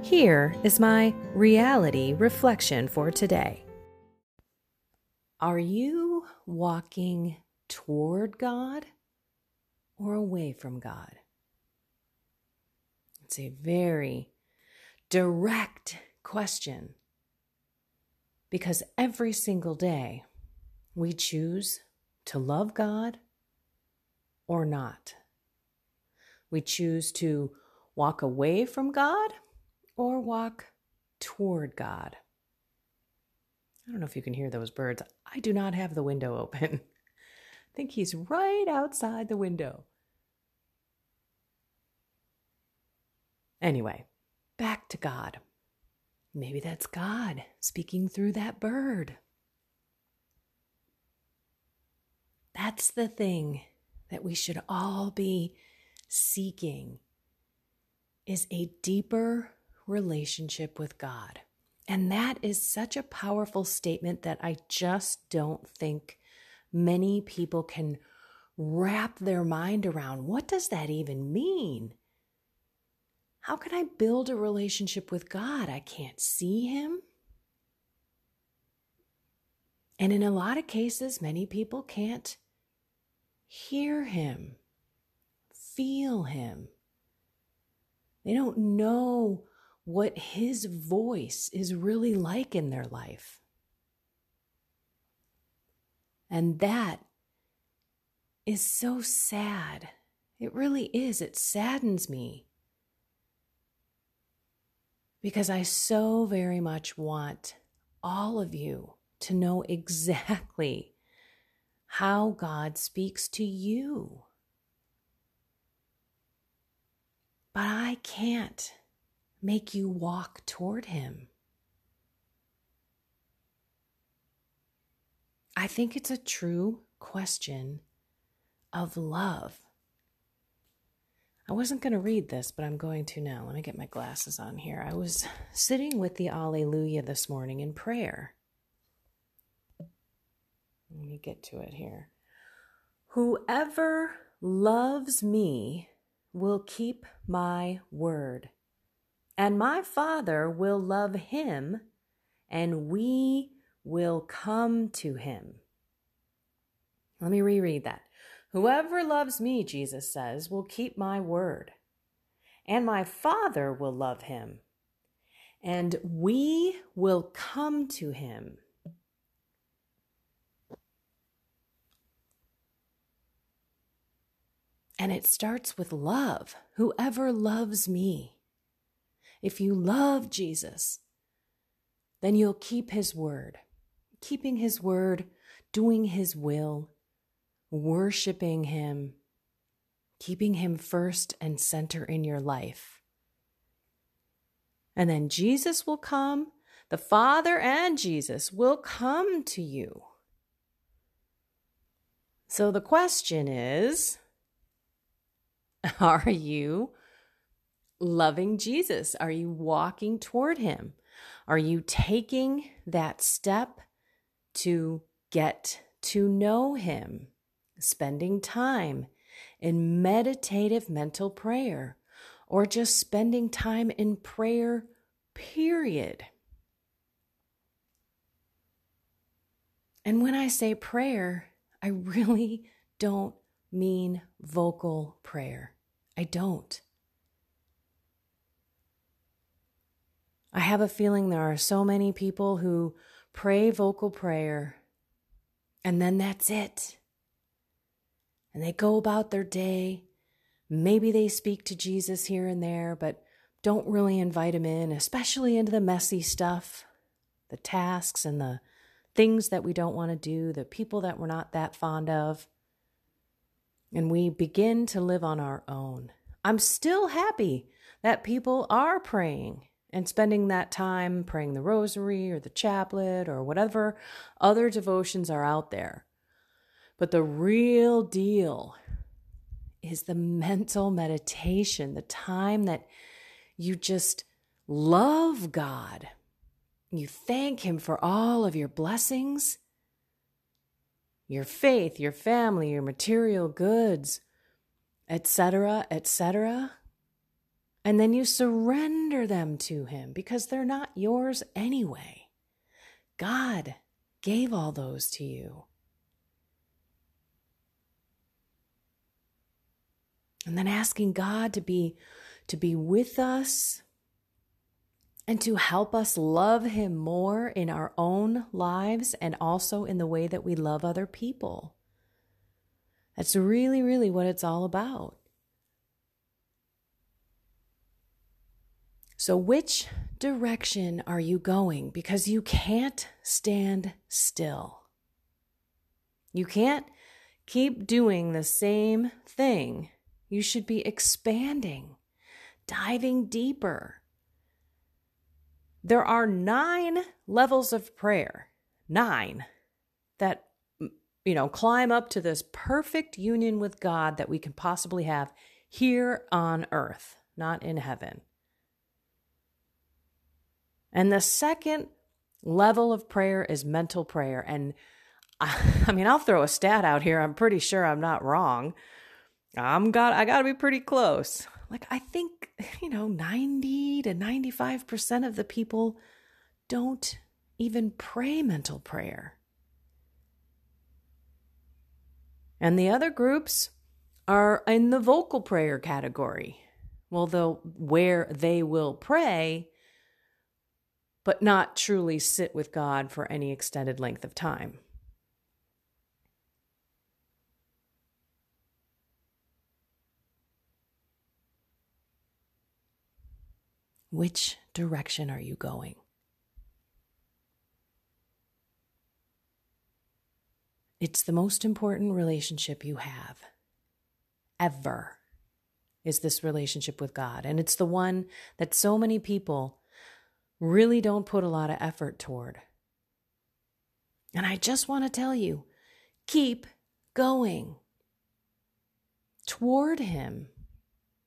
Here is my reality reflection for today. Are you walking toward God or away from God? It's a very direct question, because every single day we choose to love God or not. We choose to walk away from God or walk toward God. I don't know if you can hear those birds. I do not have the window open. I think he's right outside the window. Anyway, back to God. Maybe that's God speaking through that bird. That's the thing that we should all be seeking, is a deeper relationship with God. And that is such a powerful statement that I just don't think many people can wrap their mind around. What does that even mean? How can I build a relationship with God? I can't see him. And in a lot of cases, many people can't hear him, feel him. They don't know what his voice is really like in their life. And that is so sad. It really is. It saddens me, because I so very much want all of you to know exactly how God speaks to you. But I can't make you walk toward him. I think it's a true question of love. I wasn't going to read this, but I'm going to now. Let me get my glasses on here. I was sitting with the Alleluia this morning in prayer. Let me get to it here. Whoever loves me will keep my word, and my Father will love him, and we will come to him. Let me reread that. Whoever loves me, Jesus says, will keep my word, and my Father will love him, and we will come to him. And it starts with love. Whoever loves me. If you love Jesus, then you'll keep his word. Keeping his word, doing his will, worshiping him, keeping him first and center in your life. And then Jesus will come. The Father and Jesus will come to you. So the question is, are you loving Jesus? Are you walking toward him? Are you taking that step to get to know him? Spending time in meditative mental prayer, or just spending time in prayer, period. And when I say prayer, I really don't mean vocal prayer. I don't. I have a feeling there are so many people who Pray vocal prayer. And then that's it. And they go about their day. Maybe they speak to Jesus here and there, but don't really invite him in, especially into the messy stuff, the tasks and the things that we don't want to do, the people that we're not that fond of. And we begin to live on our own. I'm still happy that people are praying and spending that time praying the rosary or the chaplet or whatever other devotions are out there. But the real deal is the mental meditation, the time that you just love God. You thank him for all of your blessings, your faith, your family, your material goods, etc., etc. And then you surrender them to him because they're not yours anyway. God gave all those to you. And then asking God to be with us and to help us love him more in our own lives and also in the way that we love other people. That's really, really what it's all about. So which direction are you going? Because you can't stand still. You can't keep doing the same thing. You should be expanding, diving deeper. There are 9 levels of prayer, 9, that, climb up to this perfect union with God that we can possibly have here on earth, not in heaven. And the second level of prayer is mental prayer. And I'll throw a stat out here. I'm pretty sure I'm not wrong. I got to be pretty close. I think, 90 to 95% of the people don't even pray mental prayer. And the other groups are in the vocal prayer category. Well, where they will pray, but not truly sit with God for any extended length of time. Which direction are you going? It's the most important relationship you have ever, is this relationship with God. And it's the one that so many people really don't put a lot of effort toward. And I just want to tell you, keep going toward him.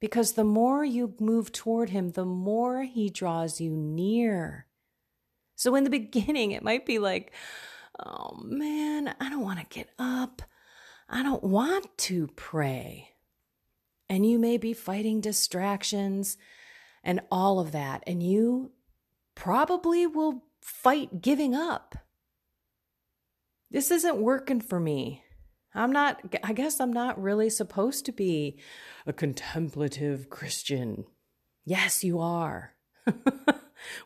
Because the more you move toward him, the more he draws you near. So in the beginning, it might be like, oh man, I don't want to get up. I don't want to pray. And you may be fighting distractions and all of that. And you probably will fight giving up. This isn't working for me. I guess I'm not really supposed to be a contemplative Christian. Yes, you are.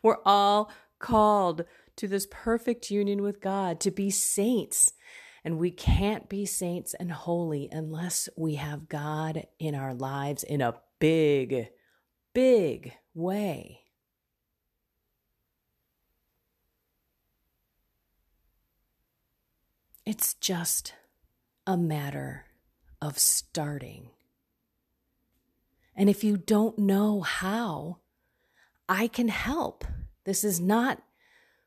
We're all called to this perfect union with God, to be saints. And we can't be saints and holy unless we have God in our lives in a big, big way. It's just a matter of starting. And if you don't know how, I can help. This is not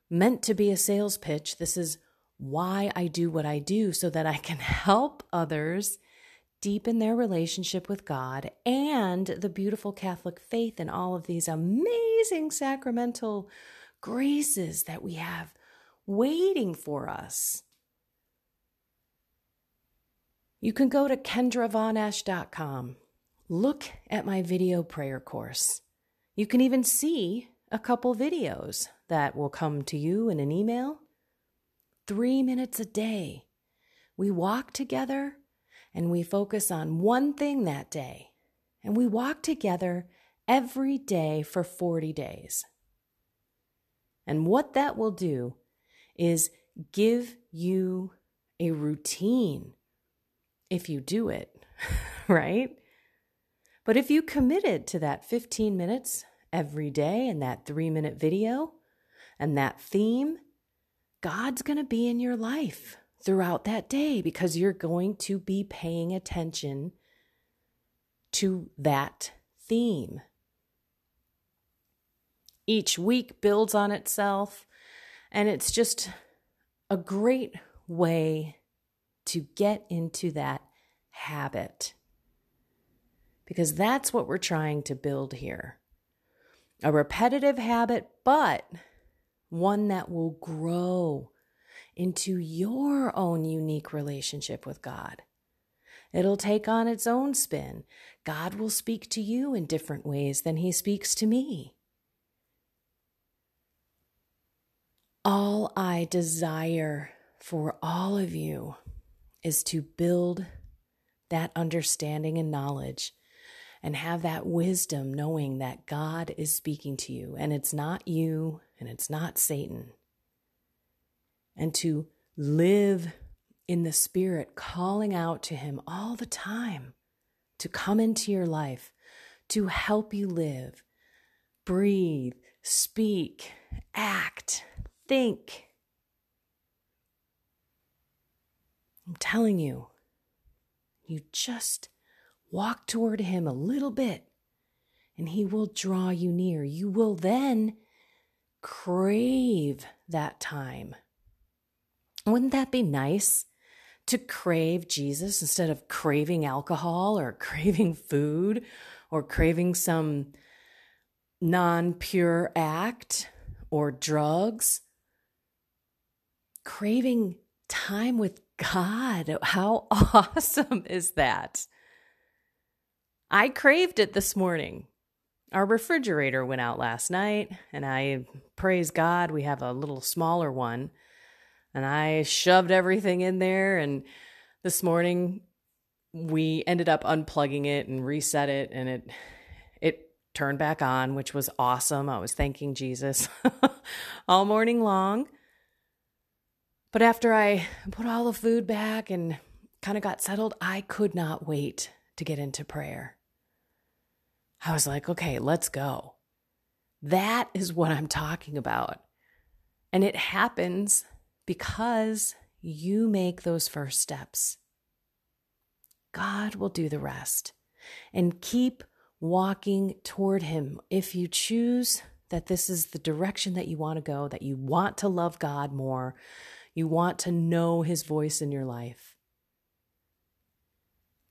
meant to be a sales pitch. This is why I do what I do, so that I can help others deepen their relationship with God and the beautiful Catholic faith and all of these amazing sacramental graces that we have waiting for us. You can go to kendravonesh.com. Look at my video prayer course. You can even see a couple videos that will come to you in an email. 3 minutes a day. We walk together and we focus on one thing that day. And we walk together every day for 40 days. And what that will do is give you a routine if you do it, right? But if you committed to that 15 minutes every day and that 3-minute video and that theme, God's going to be in your life throughout that day because you're going to be paying attention to that theme. Each week builds on itself, and it's just a great way to get into that habit, because that's what we're trying to build here. A repetitive habit, but one that will grow into your own unique relationship with God. It'll take on its own spin. God will speak to you in different ways than He speaks to me. All I desire for all of you is to build that understanding and knowledge and have that wisdom, knowing that God is speaking to you, and it's not you and it's not Satan. And to live in the Spirit, calling out to Him all the time to come into your life, to help you live, breathe, speak, act, think. I'm telling you, you just walk toward Him a little bit and He will draw you near. You will then crave that time. Wouldn't that be nice, to crave Jesus instead of craving alcohol or craving food or craving some non-pure act or drugs? Craving time with God. How awesome is that? I craved it this morning. Our refrigerator went out last night, and I, praise God, we have a little smaller one, and I shoved everything in there, and this morning we ended up unplugging it and reset it, and it turned back on, which was awesome. I was thanking Jesus all morning long. But after I put all the food back and kind of got settled, I could not wait to get into prayer. I was like, okay, let's go. That is what I'm talking about. And it happens because you make those first steps. God will do the rest. And keep walking toward Him. If you choose that this is the direction that you want to go, that you want to love God more, you want to know His voice in your life,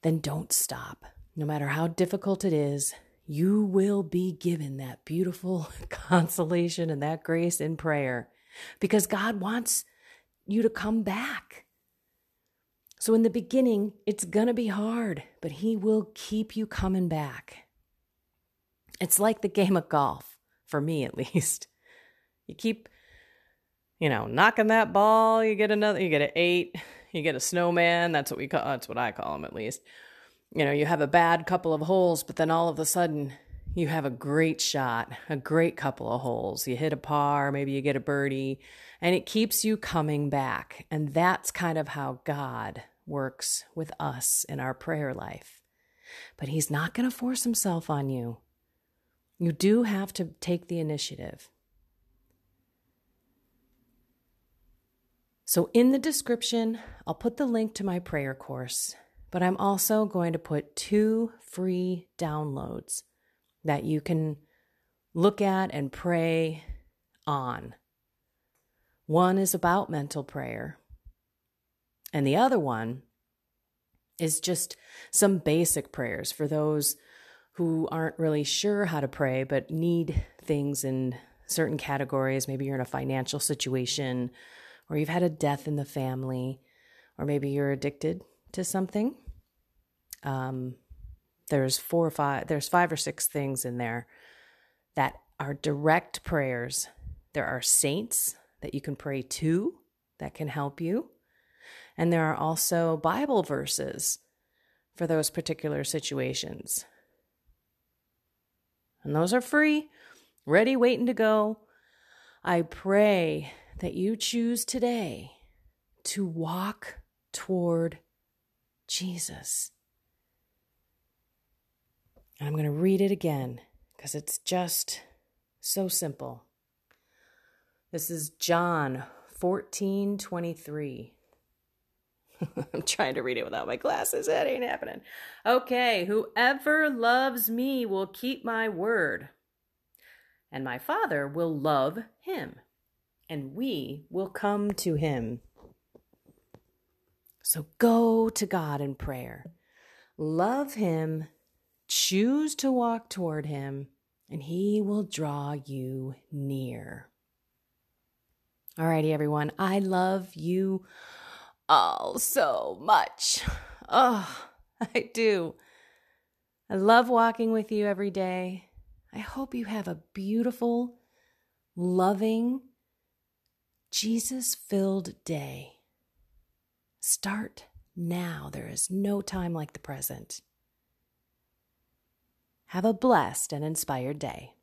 then don't stop. No matter how difficult it is, you will be given that beautiful consolation and that grace in prayer, because God wants you to come back. So in the beginning, it's going to be hard, but He will keep you coming back. It's like the game of golf, for me at least. You keep, knocking that ball, you get another, you get an 8, you get a snowman. That's what I call them, at least. You have a bad couple of holes, but then all of a sudden you have a great shot, a great couple of holes. You hit a par, maybe you get a birdie, and it keeps you coming back. And that's kind of how God works with us in our prayer life. But He's not going to force Himself on you. You do have to take the initiative. So in the description, I'll put the link to my prayer course, but I'm also going to put 2 free downloads that you can look at and pray on. One is about mental prayer, and the other one is just some basic prayers for those who aren't really sure how to pray but need things in certain categories. Maybe you're in a financial situation, or you've had a death in the family, or maybe you're addicted to something. There's 5 or 6 things in there that are direct prayers. There are saints that you can pray to that can help you. And there are also Bible verses for those particular situations. And those are free, ready, waiting to go. I pray that you choose today to walk toward Jesus. I'm going to read it again because it's just so simple. This is John 14:23. I'm trying to read it without my glasses. That ain't happening. Okay, whoever loves me will keep my word, and my Father will love him, and we will come to him. So go to God in prayer. Love him, choose to walk toward him, and he will draw you near. All righty, everyone. I love you all so much. Oh, I do. I love walking with you every day. I hope you have a beautiful, loving, Jesus-filled day. Start now. There is no time like the present. Have a blessed and inspired day.